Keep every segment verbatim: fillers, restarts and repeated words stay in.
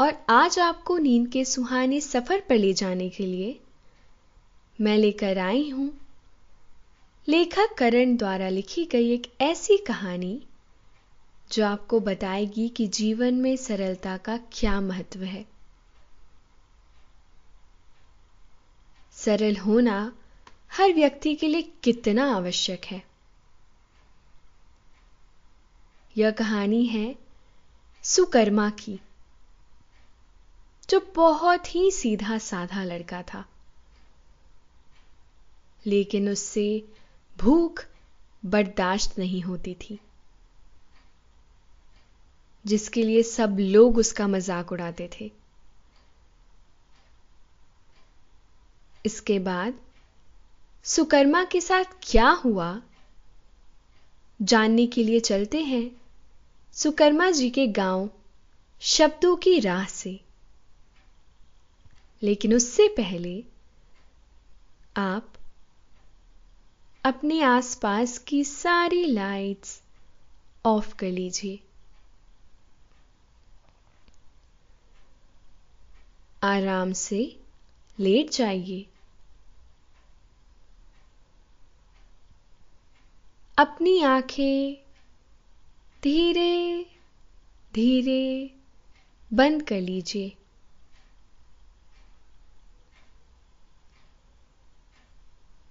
और आज आपको नींद के सुहाने सफर पर ले जाने के लिए मैं लेकर आई हूँ लेखक करण द्वारा लिखी गई एक ऐसी कहानी जो आपको बताएगी कि जीवन में सरलता का क्या महत्व है। सरल होना हर व्यक्ति के लिए कितना आवश्यक है। यह कहानी है सुकर्मा की, जो बहुत ही सीधा साधा लड़का था, लेकिन उससे भूख बर्दाश्त नहीं होती थी, जिसके लिए सब लोग उसका मजाक उड़ाते थे। इसके बाद सुकर्मा के साथ क्या हुआ जानने के लिए चलते हैं सुकर्मा जी के गांव शब्दों की राह से, लेकिन उससे पहले आप अपने आसपास की सारी लाइट्स ऑफ कर लीजिए। आराम से लेट जाइए। अपनी आंखें धीरे धीरे बंद कर लीजिए।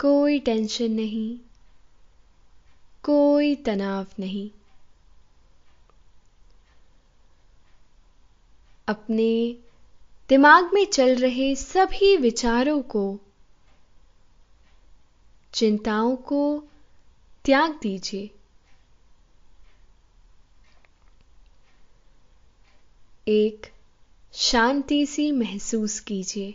कोई टेंशन नहीं, कोई तनाव नहीं। अपने दिमाग में चल रहे सभी विचारों को, चिंताओं को त्याग दीजिए। एक शांति सी महसूस कीजिए।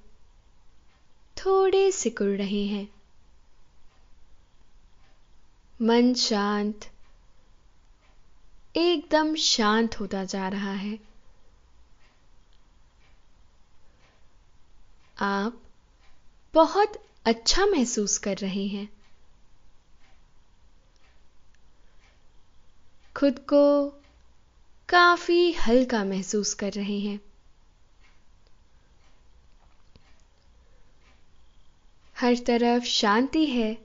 थोड़े सिकुड़ रहे हैं। मन शांत, एकदम शांत होता जा रहा है। आप बहुत अच्छा महसूस कर रहे हैं। खुद को काफी हल्का महसूस कर रहे हैं। हर तरफ शांति है,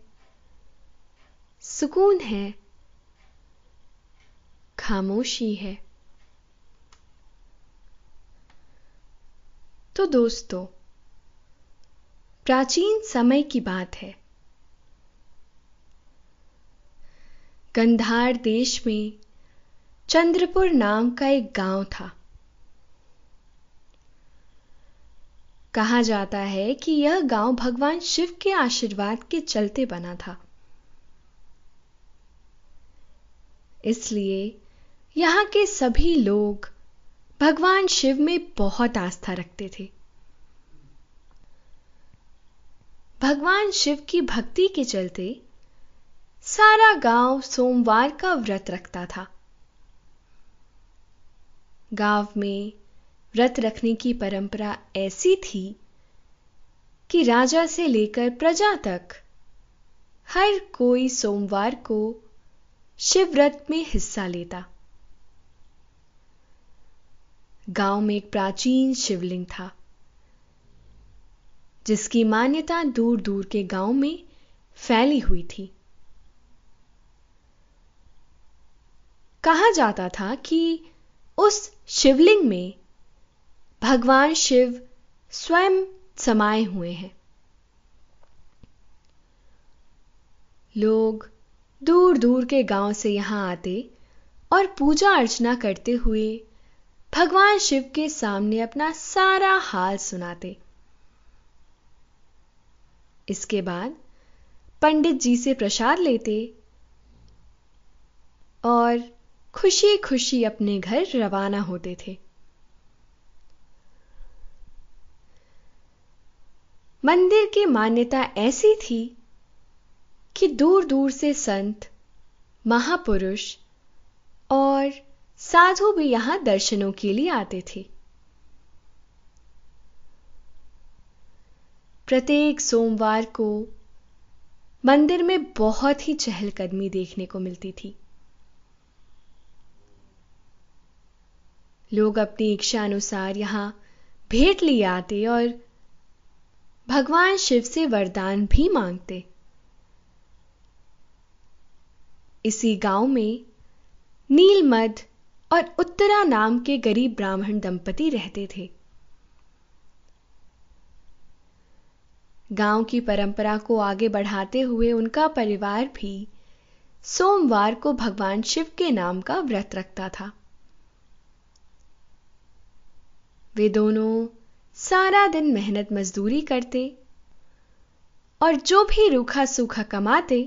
सुकून है, खामोशी है। तो दोस्तों, प्राचीन समय की बात है। गंधार देश में चंद्रपुर नाम का एक गांव था। कहा जाता है कि यह गांव भगवान शिव के आशीर्वाद के चलते बना था, इसलिए यहां के सभी लोग भगवान शिव में बहुत आस्था रखते थे। भगवान शिव की भक्ति के चलते सारा गांव सोमवार का व्रत रखता था। गांव में व्रत रखने की परंपरा ऐसी थी कि राजा से लेकर प्रजा तक हर कोई सोमवार को शिवव्रत में हिस्सा लेता। गांव में एक प्राचीन शिवलिंग था, जिसकी मान्यता दूर दूर के गांव में फैली हुई थी। कहा जाता था कि उस शिवलिंग में भगवान शिव स्वयं समाये हुए हैं। लोग दूर दूर के गांव से यहां आते और पूजा अर्चना करते हुए भगवान शिव के सामने अपना सारा हाल सुनाते। इसके बाद पंडित जी से प्रसाद लेते और खुशी खुशी अपने घर रवाना होते थे। मंदिर की मान्यता ऐसी थी कि दूर दूर से संत, महापुरुष और साधु भी यहां दर्शनों के लिए आते थे। प्रत्येक सोमवार को मंदिर में बहुत ही चहलकदमी देखने को मिलती थी। लोग अपनी इच्छा अनुसार यहां भेंट लिए आते और भगवान शिव से वरदान भी मांगते। इसी गांव में नील मद और उत्तरा नाम के गरीब ब्राह्मण दंपति रहते थे। गांव की परंपरा को आगे बढ़ाते हुए उनका परिवार भी सोमवार को भगवान शिव के नाम का व्रत रखता था। वे दोनों सारा दिन मेहनत मजदूरी करते और जो भी रूखा सूखा कमाते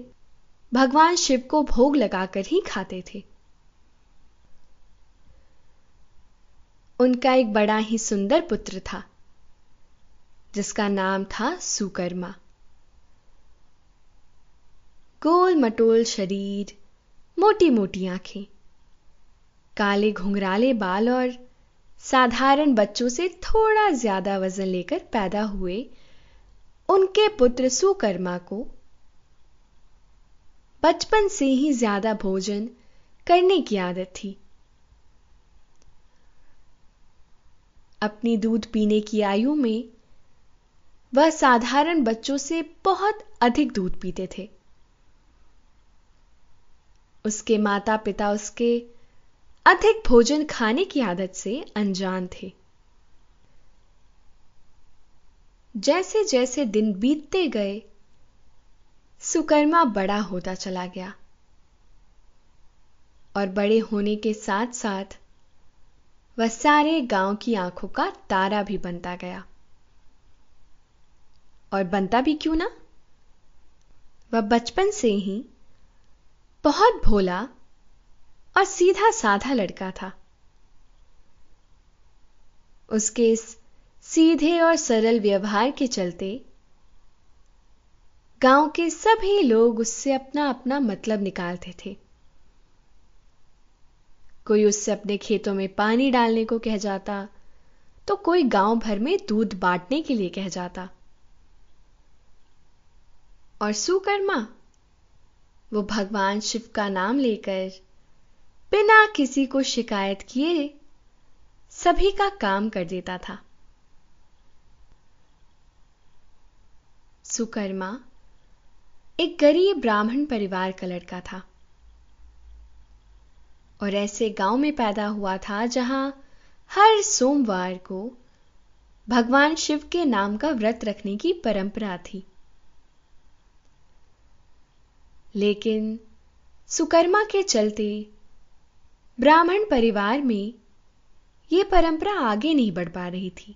भगवान शिव को भोग लगाकर ही खाते थे। उनका एक बड़ा ही सुंदर पुत्र था, जिसका नाम था सुकर्मा। गोल मटोल शरीर, मोटी मोटी आंखें, काले घुंघराले बाल और साधारण बच्चों से थोड़ा ज्यादा वजन लेकर पैदा हुए उनके पुत्र सुकर्मा को बचपन से ही ज्यादा भोजन करने की आदत थी। अपनी दूध पीने की आयु में वह साधारण बच्चों से बहुत अधिक दूध पीते थे। उसके माता पिता उसके अधिक भोजन खाने की आदत से अनजान थे। जैसे जैसे दिन बीतते गए, सुकर्मा बड़ा होता चला गया और बड़े होने के साथ साथ वह सारे गांव की आंखों का तारा भी बनता गया। और बनता भी क्यों ना, वह बचपन से ही बहुत भोला और सीधा साधा लड़का था। उसके इस सीधे और सरल व्यवहार के चलते गांव के सभी लोग उससे अपना अपना मतलब निकालते थे। कोई उससे अपने खेतों में पानी डालने को कह जाता, तो कोई गांव भर में दूध बांटने के लिए कह जाता। और सुकर्मा, वो भगवान शिव का नाम लेकर बिना किसी को शिकायत किए सभी का काम कर देता था। सुकर्मा एक गरीब ब्राह्मण परिवार का लड़का था और ऐसे गांव में पैदा हुआ था जहां हर सोमवार को भगवान शिव के नाम का व्रत रखने की परंपरा थी। लेकिन सुकर्मा के चलते ब्राह्मण परिवार में यह परंपरा आगे नहीं बढ़ पा रही थी।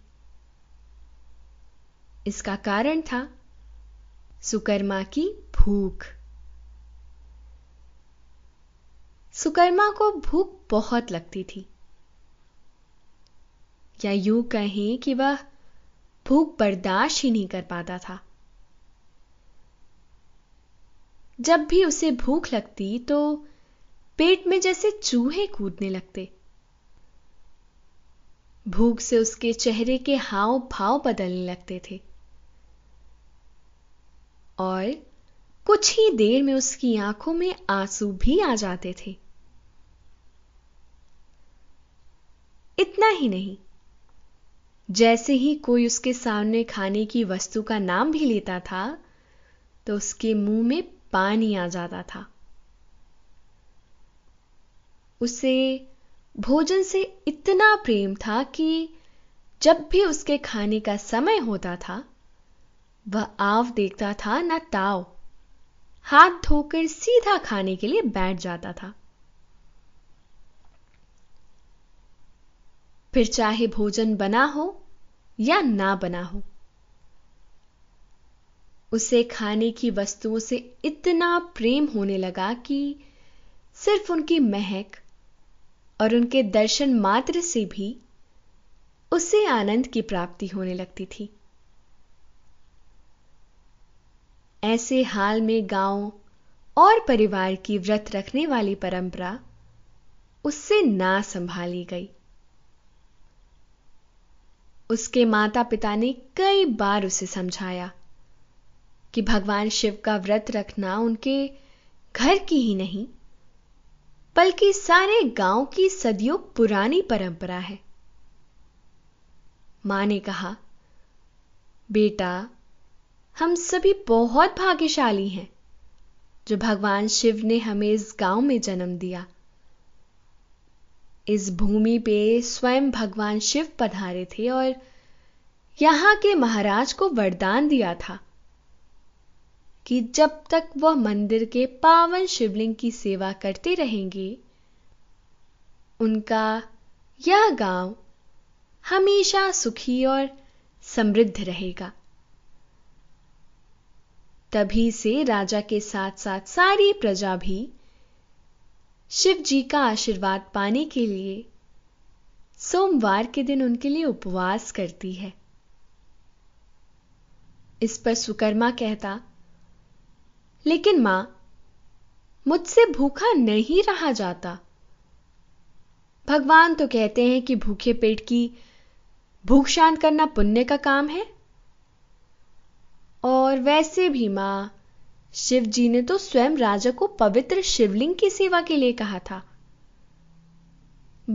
इसका कारण था सुकर्मा की भूख। सुकर्मा को भूख बहुत लगती थी, या यूं कहें कि वह भूख बर्दाश्त ही नहीं कर पाता था। जब भी उसे भूख लगती तो पेट में जैसे चूहे कूदने लगते। भूख से उसके चेहरे के हाव भाव बदलने लगते थे और कुछ ही देर में उसकी आंखों में आंसू भी आ जाते थे। इतना ही नहीं, जैसे ही कोई उसके सामने खाने की वस्तु का नाम भी लेता था तो उसके मुंह में पानी आ जाता था। उसे भोजन से इतना प्रेम था कि जब भी उसके खाने का समय होता था वह आव देखता था ना ताव, हाथ धोकर सीधा खाने के लिए बैठ जाता था। फिर चाहे भोजन बना हो या ना बना हो, उसे खाने की वस्तुओं से इतना प्रेम होने लगा कि सिर्फ उनकी महक और उनके दर्शन मात्र से भी उसे आनंद की प्राप्ति होने लगती थी। ऐसे हाल में गांव और परिवार की व्रत रखने वाली परंपरा उससे ना संभाली गई। उसके माता पिता ने कई बार उसे समझाया कि भगवान शिव का व्रत रखना उनके घर की ही नहीं बल्कि सारे गांव की सदियों पुरानी परंपरा है। मां ने कहा, बेटा, हम सभी बहुत भाग्यशाली हैं जो भगवान शिव ने हमें इस गांव में जन्म दिया। इस भूमि पे स्वयं भगवान शिव पधारे थे और यहां के महाराज को वरदान दिया था कि जब तक वह मंदिर के पावन शिवलिंग की सेवा करते रहेंगे उनका यह गांव हमेशा सुखी और समृद्ध रहेगा। तभी से राजा के साथ साथ सारी प्रजा भी शिव जी का आशीर्वाद पाने के लिए सोमवार के दिन उनके लिए उपवास करती है। इस पर सुकर्मा कहता, लेकिन मां, मुझसे भूखा नहीं रहा जाता। भगवान तो कहते हैं कि भूखे पेट की भूख शांत करना पुण्य का काम है, और वैसे भी मां, शिव जी ने तो स्वयं राजा को पवित्र शिवलिंग की सेवा के लिए कहा था।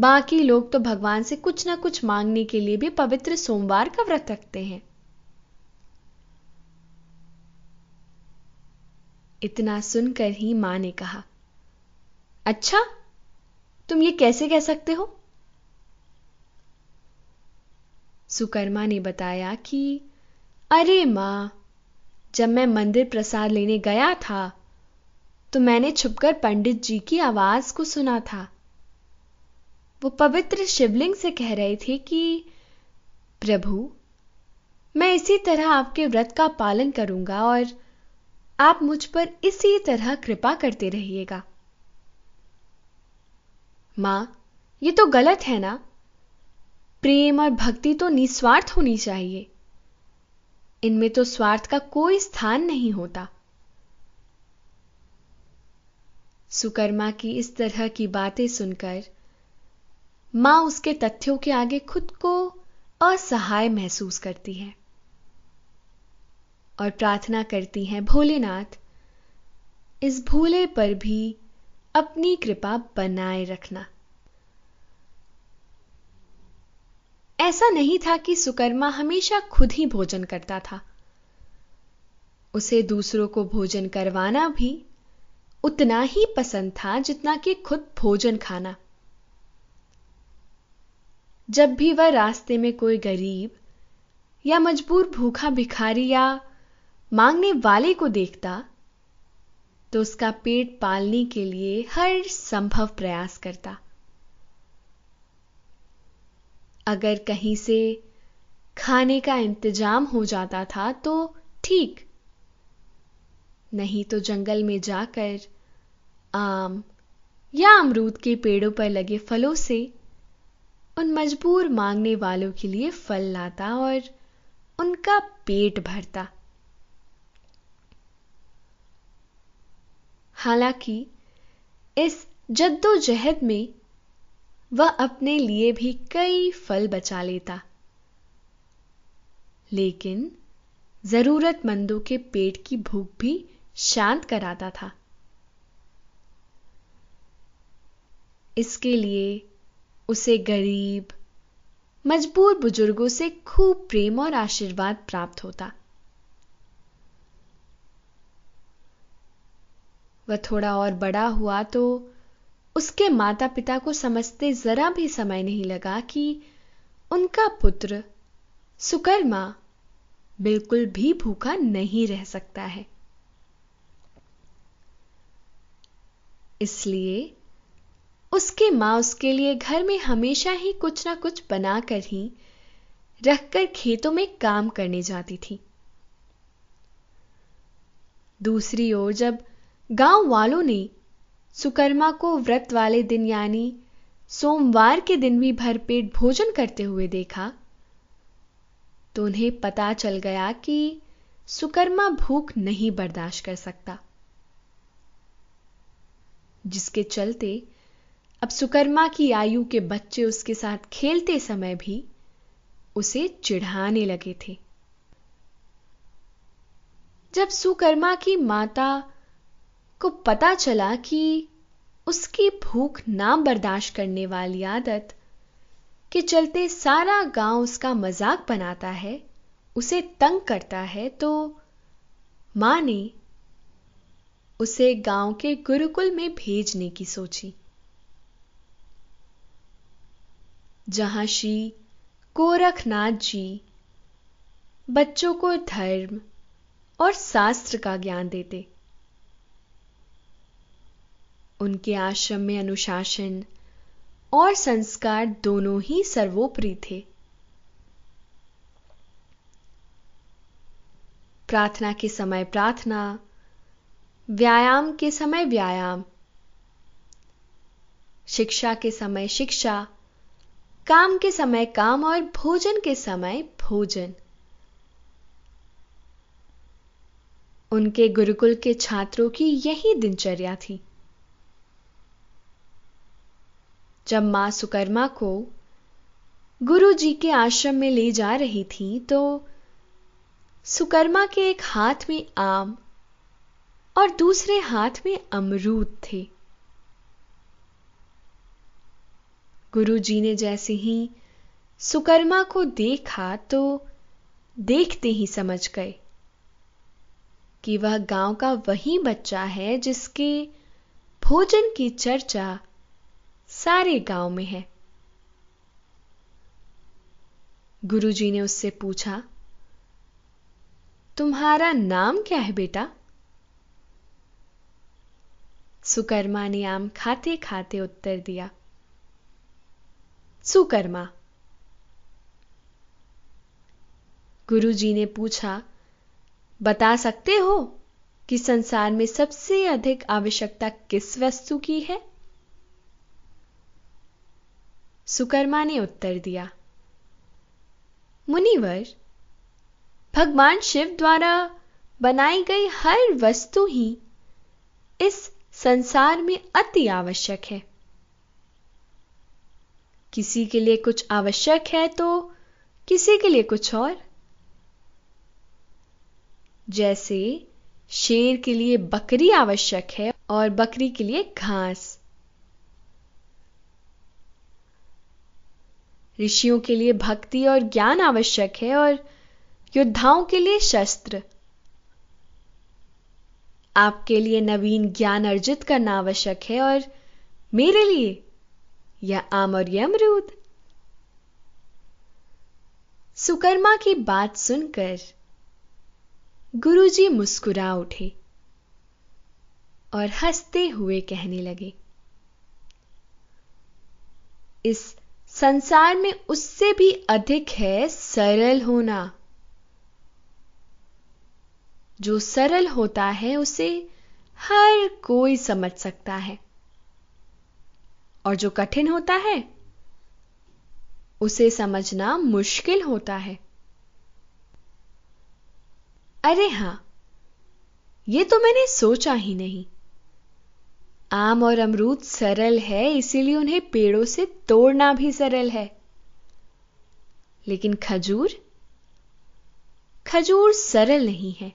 बाकी लोग तो भगवान से कुछ ना कुछ मांगने के लिए भी पवित्र सोमवार का व्रत रखते हैं। इतना सुनकर ही मां ने कहा, अच्छा, तुम ये कैसे कह सकते हो? सुकर्मा ने बताया कि अरे मां, जब मैं मंदिर प्रसाद लेने गया था तो मैंने छुपकर पंडित जी की आवाज को सुना था। वो पवित्र शिवलिंग से कह रहे थे कि प्रभु, मैं इसी तरह आपके व्रत का पालन करूंगा और आप मुझ पर इसी तरह कृपा करते रहिएगा। मां, ये तो गलत है ना? प्रेम और भक्ति तो निस्वार्थ होनी चाहिए, इनमें तो स्वार्थ का कोई स्थान नहीं होता। सुकर्मा की इस तरह की बातें सुनकर मां उसके तथ्यों के आगे खुद को असहाय महसूस करती है और प्रार्थना करती हैं, भोलेनाथ, इस भूले पर भी अपनी कृपा बनाए रखना। ऐसा नहीं था कि सुकर्मा हमेशा खुद ही भोजन करता था, उसे दूसरों को भोजन करवाना भी उतना ही पसंद था जितना कि खुद भोजन खाना। जब भी वह रास्ते में कोई गरीब या मजबूर भूखा भिखारी या मांगने वाले को देखता तो उसका पेट पालने के लिए हर संभव प्रयास करता। अगर कहीं से खाने का इंतजाम हो जाता था तो ठीक, नहीं तो जंगल में जाकर आम या अमरूद के पेड़ों पर लगे फलों से उन मजबूर मांगने वालों के लिए फल लाता और उनका पेट भरता। हालांकि इस जद्दोजहद में वह अपने लिए भी कई फल बचा लेता, लेकिन जरूरतमंदों के पेट की भूख भी शांत कराता था। इसके लिए उसे गरीब मजबूर बुजुर्गों से खूब प्रेम और आशीर्वाद प्राप्त होता। वह थोड़ा और बड़ा हुआ तो उसके माता पिता को समझते जरा भी समय नहीं लगा कि उनका पुत्र सुकर्मा बिल्कुल भी भूखा नहीं रह सकता है। इसलिए उसकी मां उसके लिए घर में हमेशा ही कुछ ना कुछ बनाकर ही रखकर खेतों में काम करने जाती थी। दूसरी ओर जब गांव वालों ने सुकर्मा को व्रत वाले दिन यानी सोमवार के दिन भी भरपेट भोजन करते हुए देखा तो उन्हें पता चल गया कि सुकर्मा भूख नहीं बर्दाश्त कर सकता, जिसके चलते अब सुकर्मा की आयु के बच्चे उसके साथ खेलते समय भी उसे चिढ़ाने लगे थे। जब सुकर्मा की माता को पता चला कि उसकी भूख ना बर्दाश्त करने वाली आदत के चलते सारा गांव उसका मजाक बनाता है, उसे तंग करता है, तो मां ने उसे गांव के गुरुकुल में भेजने की सोची, जहां श्री कोरकनाथ जी बच्चों को धर्म और शास्त्र का ज्ञान देते। उनके आश्रम में अनुशासन और संस्कार दोनों ही सर्वोपरि थे। प्रार्थना के समय प्रार्थना, व्यायाम के समय व्यायाम, शिक्षा के समय शिक्षा, काम के समय काम और भोजन के समय भोजन। उनके गुरुकुल के छात्रों की यही दिनचर्या थी। जब मां सुकर्मा को गुरु जी के आश्रम में ले जा रही थी तो सुकर्मा के एक हाथ में आम और दूसरे हाथ में अमरूद थे। गुरुजी ने जैसे ही सुकर्मा को देखा तो देखते ही समझ गए कि वह गांव का वही बच्चा है जिसके भोजन की चर्चा सारे गांव में है। गुरुजी ने उससे पूछा, तुम्हारा नाम क्या है बेटा? सुकर्मा ने आम खाते खाते उत्तर दिया, सुकर्मा। गुरुजी ने पूछा, बता सकते हो कि संसार में सबसे अधिक आवश्यकता किस वस्तु की है? सुकर्मा ने उत्तर दिया, मुनिवर, भगवान शिव द्वारा बनाई गई हर वस्तु ही इस संसार में अति आवश्यक है। किसी के लिए कुछ आवश्यक है तो किसी के लिए कुछ और। जैसे शेर के लिए बकरी आवश्यक है और बकरी के लिए घास, ऋषियों के लिए भक्ति और ज्ञान आवश्यक है और योद्धाओं के लिए शस्त्र। आपके लिए नवीन ज्ञान अर्जित करना आवश्यक है और मेरे लिए यह आम और यह अमरूद। सुकर्मा की बात सुनकर गुरुजी मुस्कुरा उठे और हंसते हुए कहने लगे, इस संसार में उससे भी अधिक है सरल होना। जो सरल होता है उसे हर कोई समझ सकता है और जो कठिन होता है उसे समझना मुश्किल होता है। अरे हां, यह तो मैंने सोचा ही नहीं। आम और अमरूद सरल है, इसीलिए उन्हें पेड़ों से तोड़ना भी सरल है। लेकिन खजूर खजूर सरल नहीं है,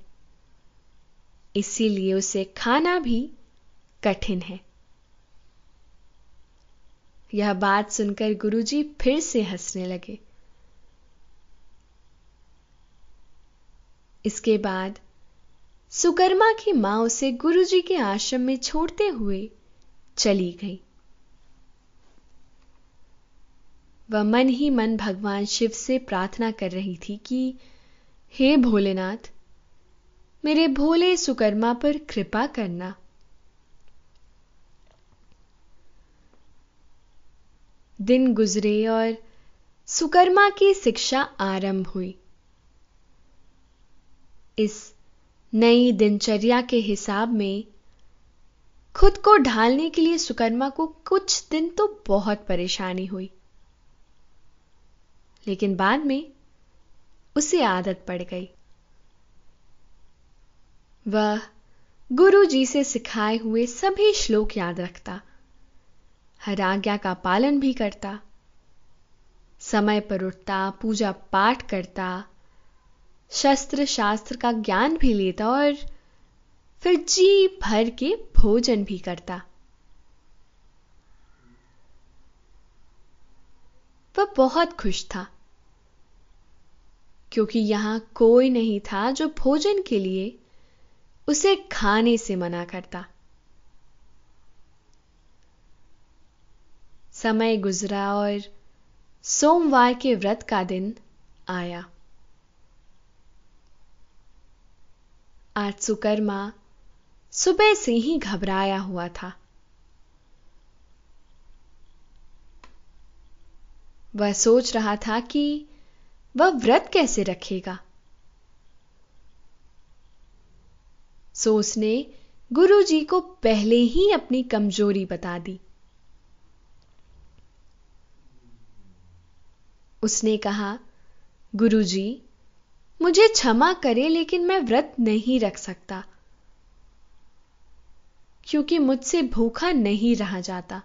इसीलिए उसे खाना भी कठिन है। यह बात सुनकर गुरुजी फिर से हंसने लगे। इसके बाद सुकर्मा की मां उसे गुरुजी के आश्रम में छोड़ते हुए चली गई। वह मन ही मन भगवान शिव से प्रार्थना कर रही थी कि हे भोलेनाथ, मेरे भोले सुकर्मा पर कृपा करना। दिन गुजरे और सुकर्मा की शिक्षा आरंभ हुई। इस नई दिनचर्या के हिसाब में खुद को ढालने के लिए सुकर्मा को कुछ दिन तो बहुत परेशानी हुई, लेकिन बाद में उसे आदत पड़ गई। वह गुरुजी से सिखाए हुए सभी श्लोक याद रखता, हर आज्ञा का पालन भी करता, समय पर उठता, पूजा पाठ करता, शस्त्र शास्त्र का ज्ञान भी लेता और फिर जी भर के भोजन भी करता। वह बहुत खुश था क्योंकि यहां कोई नहीं था जो भोजन के लिए उसे खाने से मना करता। समय गुजरा और सोमवार के व्रत का दिन आया। आज सुकर्मा सुबह से ही घबराया हुआ था। वह सोच रहा था कि वह व्रत कैसे रखेगा। सो उसने गुरुजी को पहले ही अपनी कमजोरी बता दी। उसने कहा, गुरुजी मुझे क्षमा करें, लेकिन मैं व्रत नहीं रख सकता क्योंकि मुझसे भूखा नहीं रहा जाता।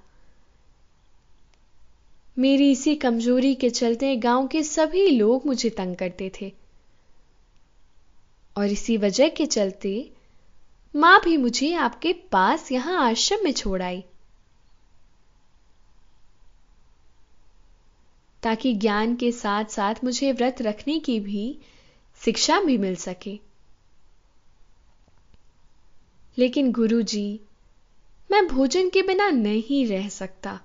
मेरी इसी कमजोरी के चलते गांव के सभी लोग मुझे तंग करते थे और इसी वजह के चलते मां भी मुझे आपके पास यहां आश्रम में छोड़ आई, ताकि ज्ञान के साथ साथ मुझे व्रत रखने की भी शिक्षा भी मिल सके। लेकिन गुरुजी, मैं भोजन के बिना नहीं रह सकता।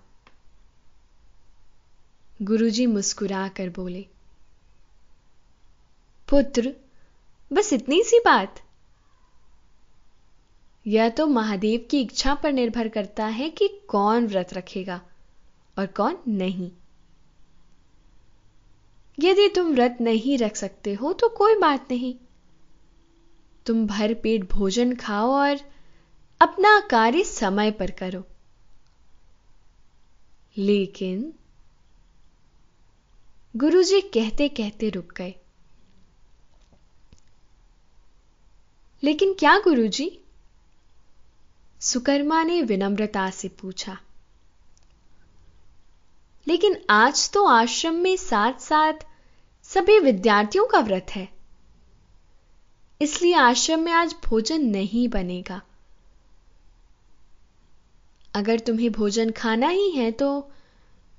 गुरुजी मुस्कुरा कर बोले, पुत्र, बस इतनी सी बात। यह तो महादेव की इच्छा पर निर्भर करता है कि कौन व्रत रखेगा और कौन नहीं। यदि तुम व्रत नहीं रख सकते हो तो कोई बात नहीं, तुम भर पेट भोजन खाओ और अपना कार्य समय पर करो। लेकिन गुरुजी कहते कहते रुक गए। लेकिन क्या गुरुजी? सुकर्मा ने विनम्रता से पूछा। लेकिन आज तो आश्रम में साथ साथ सभी विद्यार्थियों का व्रत है, इसलिए आश्रम में आज भोजन नहीं बनेगा। अगर तुम्हें भोजन खाना ही है तो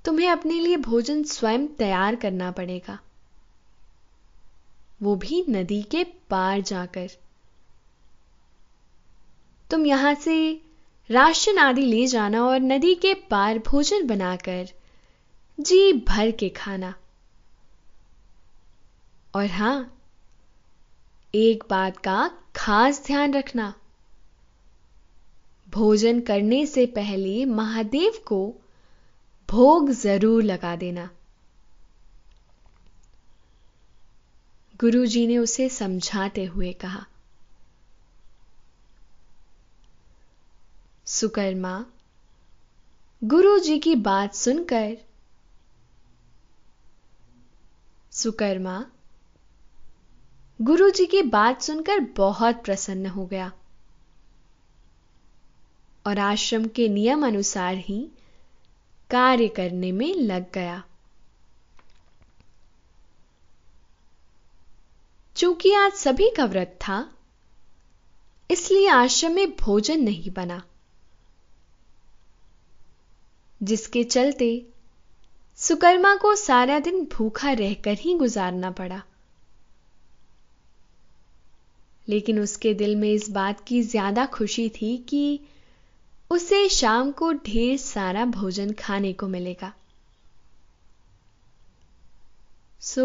तुम्हें अपने लिए भोजन स्वयं तैयार करना पड़ेगा, वो भी नदी के पार जाकर। तुम यहां से राशन आदि ले जाना और नदी के पार भोजन बनाकर जी भर के खाना। और हां, एक बात का खास ध्यान रखना, भोजन करने से पहले महादेव को भोग जरूर लगा देना। गुरुजी ने उसे समझाते हुए कहा। सुकर्मा गुरुजी की बात सुनकर सुकर्मा गुरुजी की बात सुनकर बहुत प्रसन्न हो गया और आश्रम के नियम अनुसार ही कार्य करने में लग गया। चूंकि आज सभी का व्रत था, इसलिए आश्रम में भोजन नहीं बना, जिसके चलते सुकर्मा को सारा दिन भूखा रहकर ही गुजारना पड़ा। लेकिन उसके दिल में इस बात की ज्यादा खुशी थी कि उसे शाम को ढेर सारा भोजन खाने को मिलेगा। सो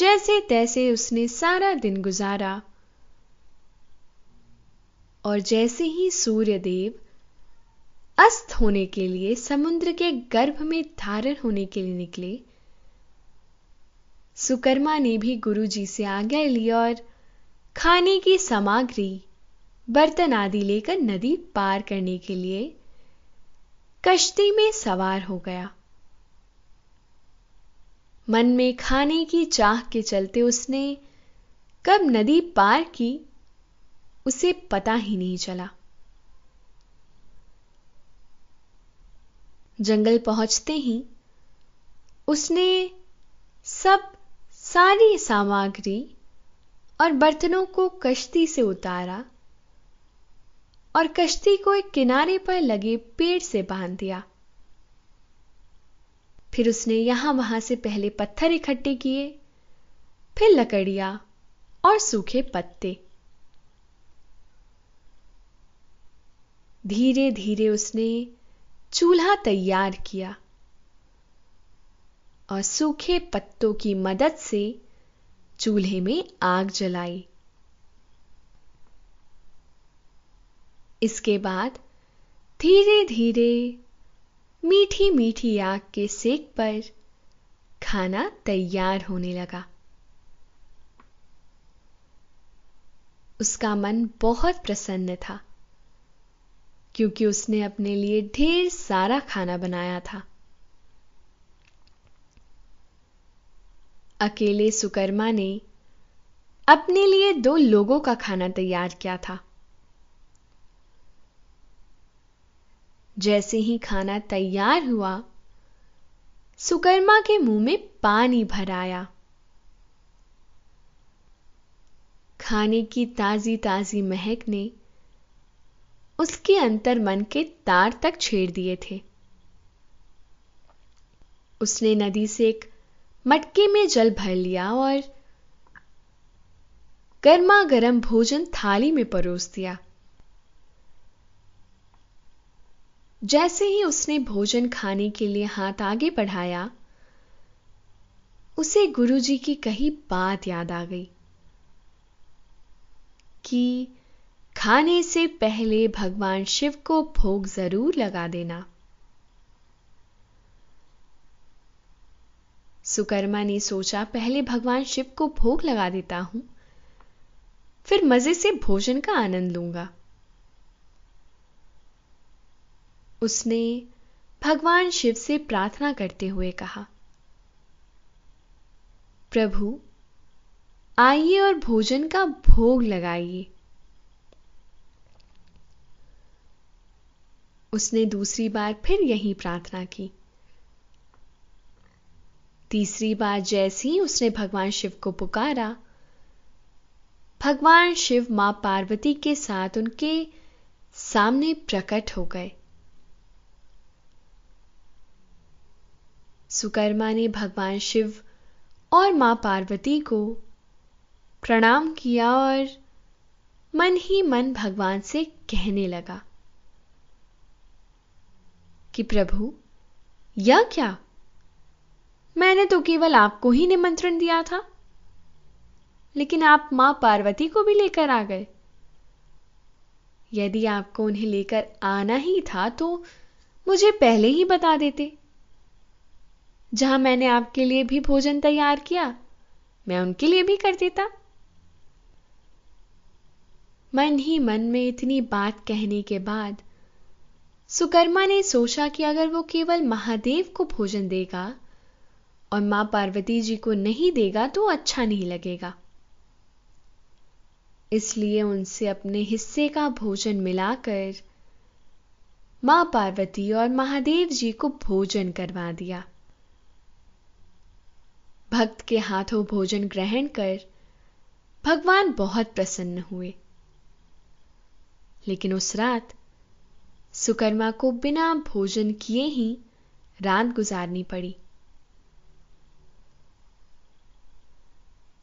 जैसे तैसे उसने सारा दिन गुजारा और जैसे ही सूर्यदेव अस्त होने के लिए समुद्र के गर्भ में धारण होने के लिए निकले, सुकर्मा ने भी गुरुजी से आज्ञा ली और खाने की सामग्री, बर्तन आदि लेकर नदी पार करने के लिए कश्ती में सवार हो गया। मन में खाने की चाह के चलते उसने कब नदी पार की उसे पता ही नहीं चला। जंगल पहुंचते ही उसने सब सारी सामग्री और बर्तनों को कश्ती से उतारा और कश्ती को एक किनारे पर लगे पेड़ से बांध दिया। फिर उसने यहां वहां से पहले पत्थर इकट्ठे किए, फिर लकड़ियां और सूखे पत्ते। धीरे धीरे उसने चूल्हा तैयार किया और सूखे पत्तों की मदद से चूल्हे में आग जलाई। इसके बाद धीरे धीरे मीठी मीठी आग के सेक पर खाना तैयार होने लगा। उसका मन बहुत प्रसन्न था क्योंकि उसने अपने लिए ढेर सारा खाना बनाया था। अकेले सुकर्मा ने अपने लिए दो लोगों का खाना तैयार किया था। जैसे ही खाना तैयार हुआ, सुकर्मा के मुंह में पानी भर आया। खाने की ताजी ताजी महक ने उसके अंतर मन के तार तक छेड़ दिए थे। उसने नदी से एक मटके में जल भर लिया और गर्मा गर्म भोजन थाली में परोस दिया। जैसे ही उसने भोजन खाने के लिए हाथ आगे बढ़ाया, उसे गुरुजी की कही बात याद आ गई कि खाने से पहले भगवान शिव को भोग जरूर लगा देना। सुकर्मा ने सोचा, पहले भगवान शिव को भोग लगा देता हूं, फिर मजे से भोजन का आनंद लूंगा। उसने भगवान शिव से प्रार्थना करते हुए कहा, प्रभु आइए और भोजन का भोग लगाइए। उसने दूसरी बार फिर यही प्रार्थना की। तीसरी बार जैसे ही उसने भगवान शिव को पुकारा, भगवान शिव मां पार्वती के साथ उनके सामने प्रकट हो गए सुकर्मा ने भगवान शिव और मां पार्वती को प्रणाम किया और मन ही मन भगवान से कहने लगा कि प्रभु, यह क्या? मैंने तो केवल आपको ही निमंत्रण दिया था, लेकिन आप मां पार्वती को भी लेकर आ गए। यदि आपको उन्हें लेकर आना ही था तो मुझे पहले ही बता देते। जहां मैंने आपके लिए भी भोजन तैयार किया, मैं उनके लिए भी कर देता। मन ही मन में इतनी बात कहने के बाद सुकर्मा ने सोचा कि अगर वो केवल महादेव को भोजन देगा और मां पार्वती जी को नहीं देगा तो अच्छा नहीं लगेगा, इसलिए उनसे अपने हिस्से का भोजन मिलाकर मां पार्वती और महादेव जी को भोजन करवा दिया। भक्त के हाथों भोजन ग्रहण कर भगवान बहुत प्रसन्न हुए, लेकिन उस रात सुकर्मा को बिना भोजन किए ही रात गुजारनी पड़ी।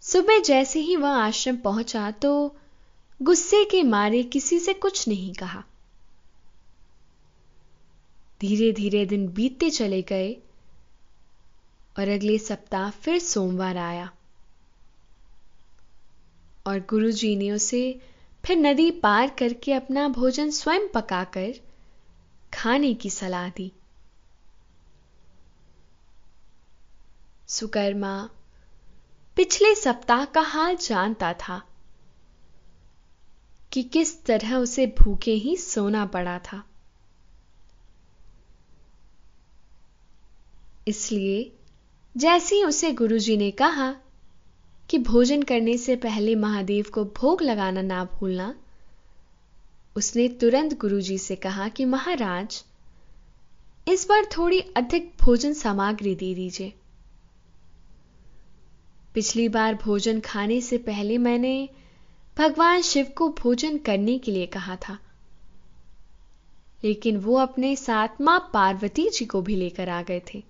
सुबह जैसे ही वह आश्रम पहुंचा तो गुस्से के मारे किसी से कुछ नहीं कहा। धीरे धीरे दिन बीतते चले गए और अगले सप्ताह फिर सोमवार आया और गुरुजी ने उसे फिर नदी पार करके अपना भोजन स्वयं पकाकर खाने की सलाह दी। सुकर्मा पिछले सप्ताह का हाल जानता था कि किस तरह उसे भूखे ही सोना पड़ा था, इसलिए जैसे ही उसे गुरुजी ने कहा कि भोजन करने से पहले महादेव को भोग लगाना ना भूलना, उसने तुरंत गुरुजी से कहा कि महाराज, इस बार थोड़ी अधिक भोजन सामग्री दे दीजिए। पिछली बार भोजन खाने से पहले मैंने भगवान शिव को भोजन करने के लिए कहा था, लेकिन वो अपने साथ मां पार्वती जी को भी लेकर आ गए थे।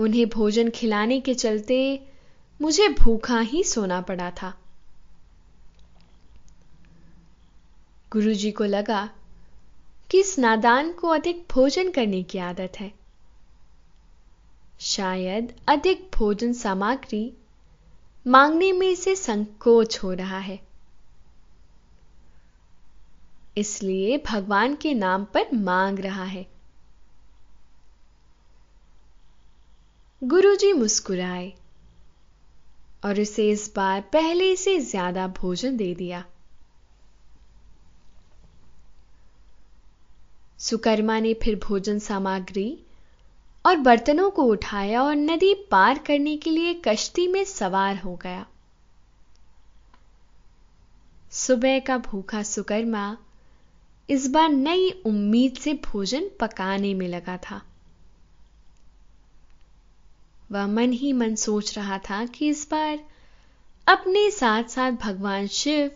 उन्हें भोजन खिलाने के चलते मुझे भूखा ही सोना पड़ा था। गुरुजी को लगा कि इस नादान को अधिक भोजन करने की आदत है, शायद अधिक भोजन सामग्री मांगने में इसे संकोच हो रहा है, इसलिए भगवान के नाम पर मांग रहा है। गुरुजी मुस्कुराए और उसे इस बार पहले से ज्यादा भोजन दे दिया। सुकर्मा ने फिर भोजन सामग्री और बर्तनों को उठाया और नदी पार करने के लिए कश्ती में सवार हो गया। सुबह का भूखा सुकर्मा इस बार नई उम्मीद से भोजन पकाने में लगा था। वह मन ही मन सोच रहा था कि इस बार अपने साथ साथ भगवान शिव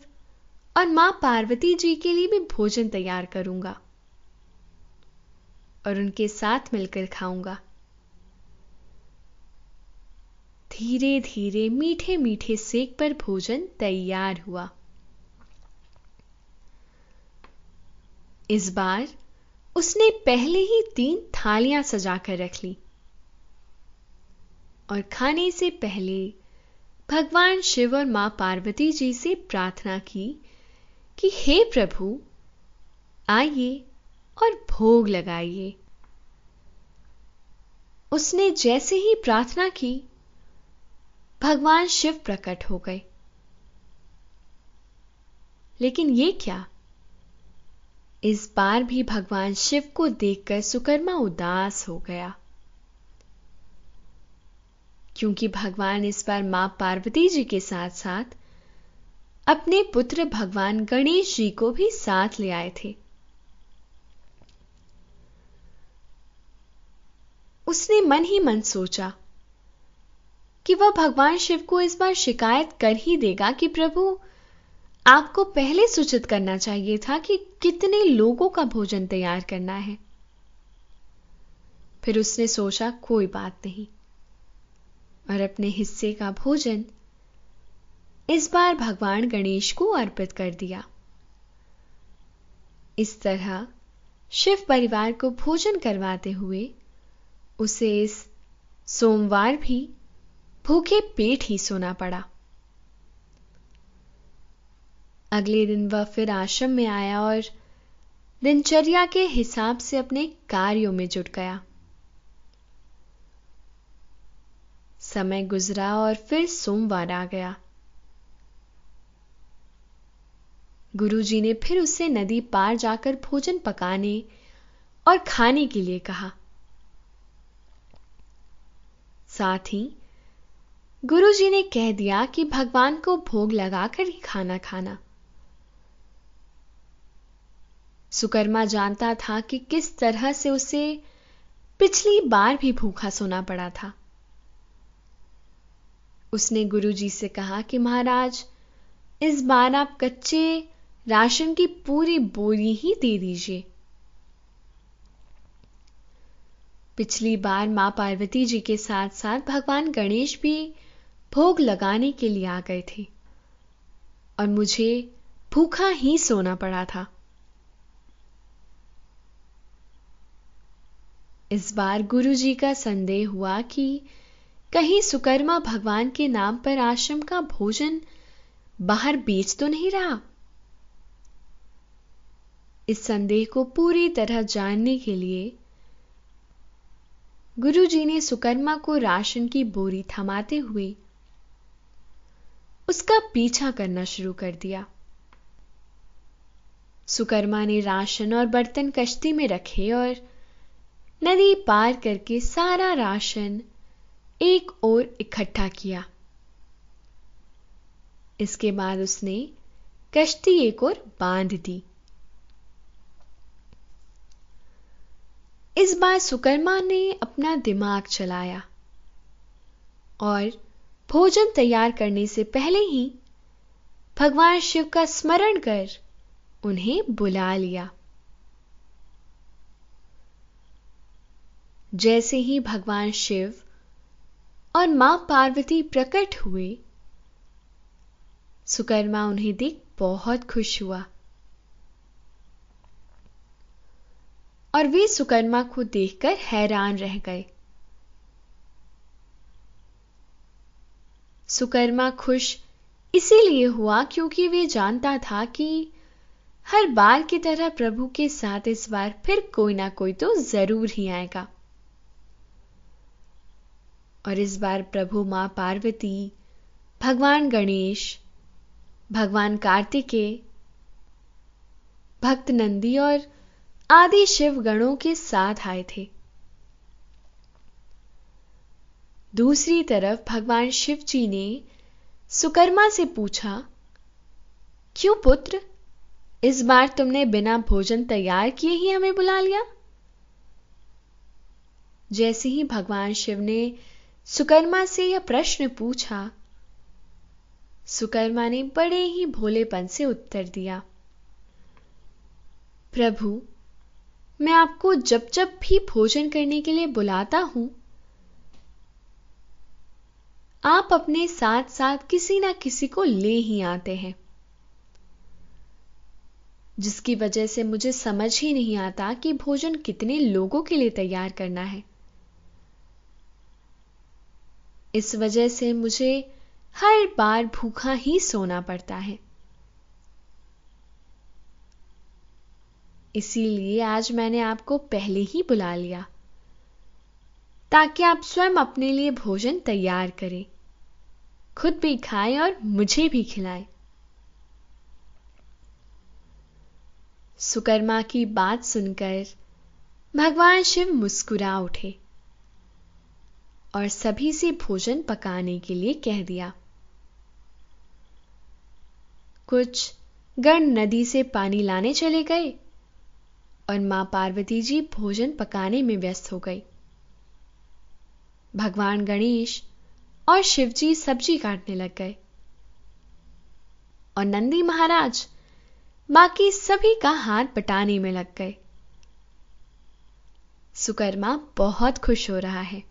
और मां पार्वती जी के लिए भी भोजन तैयार करूंगा और उनके साथ मिलकर खाऊंगा। धीरे धीरे मीठे मीठे सेक पर भोजन तैयार हुआ। इस बार उसने पहले ही तीन थालियां सजाकर रख ली और खाने से पहले भगवान शिव और मां पार्वती जी से प्रार्थना की कि हे प्रभु, आइए और भोग लगाइए। उसने जैसे ही प्रार्थना की, भगवान शिव प्रकट हो गए। लेकिन ये क्या? इस बार भी भगवान शिव को देखकर सुकर्मा उदास हो गया, क्योंकि भगवान इस बार मां पार्वती जी के साथ साथ अपने पुत्र भगवान गणेश जी को भी साथ ले आए थे। उसने मन ही मन सोचा कि वह भगवान शिव को इस बार शिकायत कर ही देगा कि प्रभु, आपको पहले सूचित करना चाहिए था कि कितने लोगों का भोजन तैयार करना है। फिर उसने सोचा कोई बात नहीं, और अपने हिस्से का भोजन इस बार भगवान गणेश को अर्पित कर दिया। इस तरह शिव परिवार को भोजन करवाते हुए उसे इस सोमवार भी भूखे पेट ही सोना पड़ा। अगले दिन वह फिर आश्रम में आया और दिनचर्या के हिसाब से अपने कार्यों में जुट गया। समय गुजरा और फिर सोमवार आ गया। गुरुजी ने फिर उससे नदी पार जाकर भोजन पकाने और खाने के लिए कहा। साथ ही गुरुजी ने कह दिया कि भगवान को भोग लगाकर ही खाना खाना। सुकर्मा जानता था कि किस तरह से उसे पिछली बार भी भूखा सोना पड़ा था। उसने गुरुजी से कहा कि महाराज, इस बार आप कच्चे राशन की पूरी बोरी ही दे दीजिए। पिछली बार मां पार्वती जी के साथ साथ भगवान गणेश भी भोग लगाने के लिए आ गए थे और मुझे भूखा ही सोना पड़ा था। इस बार गुरुजी का संदेह हुआ कि कहीं सुकर्मा भगवान के नाम पर आश्रम का भोजन बाहर बेच तो नहीं रहा। इस संदेह को पूरी तरह जानने के लिए गुरुजी ने सुकर्मा को राशन की बोरी थमाते हुए उसका पीछा करना शुरू कर दिया। सुकर्मा ने राशन और बर्तन कश्ती में रखे और नदी पार करके सारा राशन एक ओर इकट्ठा किया। इसके बाद उसने कश्ती एक ओर बांध दी। इस बार सुकर्मा ने अपना दिमाग चलाया और भोजन तैयार करने से पहले ही भगवान शिव का स्मरण कर उन्हें बुला लिया। जैसे ही भगवान शिव और मां पार्वती प्रकट हुए, सुकर्मा उन्हें देख बहुत खुश हुआ और वे सुकर्मा को देखकर हैरान रह गए। सुकर्मा खुश इसीलिए हुआ क्योंकि वे जानता था कि हर बार की तरह प्रभु के साथ इस बार फिर कोई ना कोई तो जरूर ही आएगा, और इस बार प्रभु मां पार्वती, भगवान गणेश, भगवान कार्तिकेय, भक्त नंदी और आदि शिव गणों के साथ आए थे। दूसरी तरफ भगवान शिव जी ने सुकर्मा से पूछा, क्यों पुत्र, इस बार तुमने बिना भोजन तैयार किए ही हमें बुला लिया? जैसे ही भगवान शिव ने सुकर्मा से यह प्रश्न पूछा, सुकर्मा ने बड़े ही भोलेपन से उत्तर दिया, प्रभु, मैं आपको जब जब भी भोजन करने के लिए बुलाता हूं, आप अपने साथ साथ किसी ना किसी को ले ही आते हैं, जिसकी वजह से मुझे समझ ही नहीं आता कि भोजन कितने लोगों के लिए तैयार करना है। इस वजह से मुझे हर बार भूखा ही सोना पड़ता है। इसीलिए आज मैंने आपको पहले ही बुला लिया ताकि आप स्वयं अपने लिए भोजन तैयार करें, खुद भी खाएं और मुझे भी खिलाएं। सुकर्मा की बात सुनकर भगवान शिव मुस्कुरा उठे और सभी से भोजन पकाने के लिए कह दिया। कुछ गण नदी से पानी लाने चले गए और मां पार्वती जी भोजन पकाने में व्यस्त हो गई। भगवान गणेश और शिवजी सब्जी काटने लग गए और नंदी महाराज बाकी सभी का हाथ बटाने में लग गए। सुकर्मा बहुत खुश हो रहा है।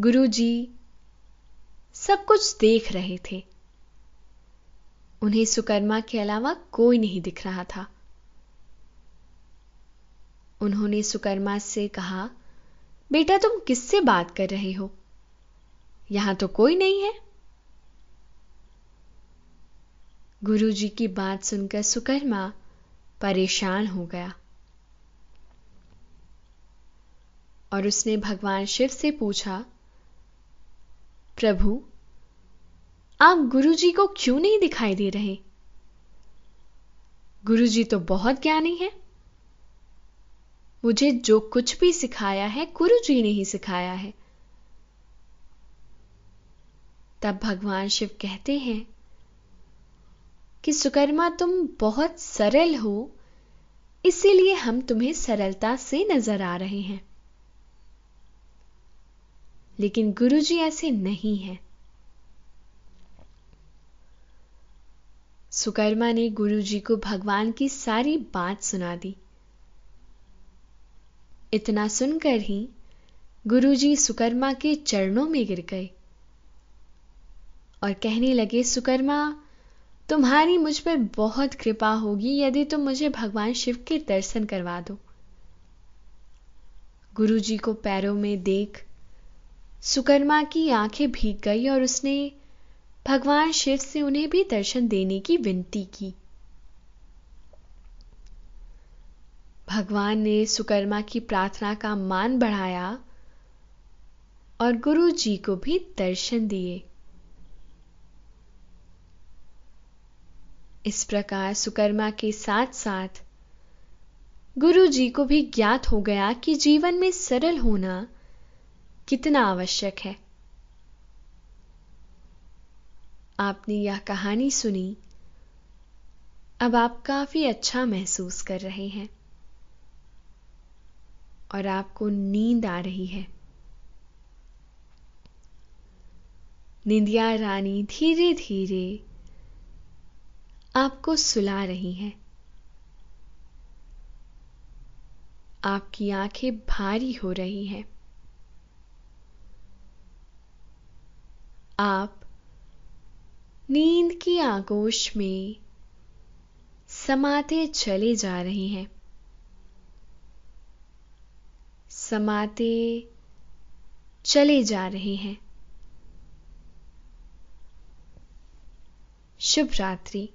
गुरुजी सब कुछ देख रहे थे। उन्हें सुकर्मा के अलावा कोई नहीं दिख रहा था। उन्होंने सुकर्मा से कहा, बेटा तुम किससे बात कर रहे हो? यहां तो कोई नहीं है। गुरुजी की बात सुनकर सुकर्मा परेशान हो गया और उसने भगवान शिव से पूछा, प्रभु आप गुरुजी को क्यों नहीं दिखाई दे रहे? गुरुजी तो बहुत ज्ञानी है। मुझे जो कुछ भी सिखाया है गुरुजी ने ही सिखाया है। तब भगवान शिव कहते हैं कि सुकर्मा तुम बहुत सरल हो, इसीलिए हम तुम्हें सरलता से नजर आ रहे हैं। लेकिन गुरुजी ऐसे नहीं हैं। सुकर्मा ने गुरुजी को भगवान की सारी बात सुना दी। इतना सुनकर ही गुरुजी सुकर्मा के चरणों में गिर गए और कहने लगे, सुकर्मा तुम्हारी मुझ पर बहुत कृपा होगी यदि तुम मुझे भगवान शिव के दर्शन करवा दो। गुरुजी को पैरों में देख सुकर्मा की आंखें भीग गई और उसने भगवान शिव से उन्हें भी दर्शन देने की विनती की। भगवान ने सुकर्मा की प्रार्थना का मान बढ़ाया और गुरुजी को भी दर्शन दिए। इस प्रकार सुकर्मा के साथ साथ गुरुजी को भी ज्ञात हो गया कि जीवन में सरल होना कितना आवश्यक है। आपने यह कहानी सुनी, अब आप काफी अच्छा महसूस कर रहे हैं और आपको नींद आ रही है। निंदिया रानी धीरे धीरे आपको सुला रही है। आपकी आंखें भारी हो रही हैं। आप नींद की आगोश में समाते चले जा रहे हैं। समाते चले जा रहे हैं। शुभ रात्रि।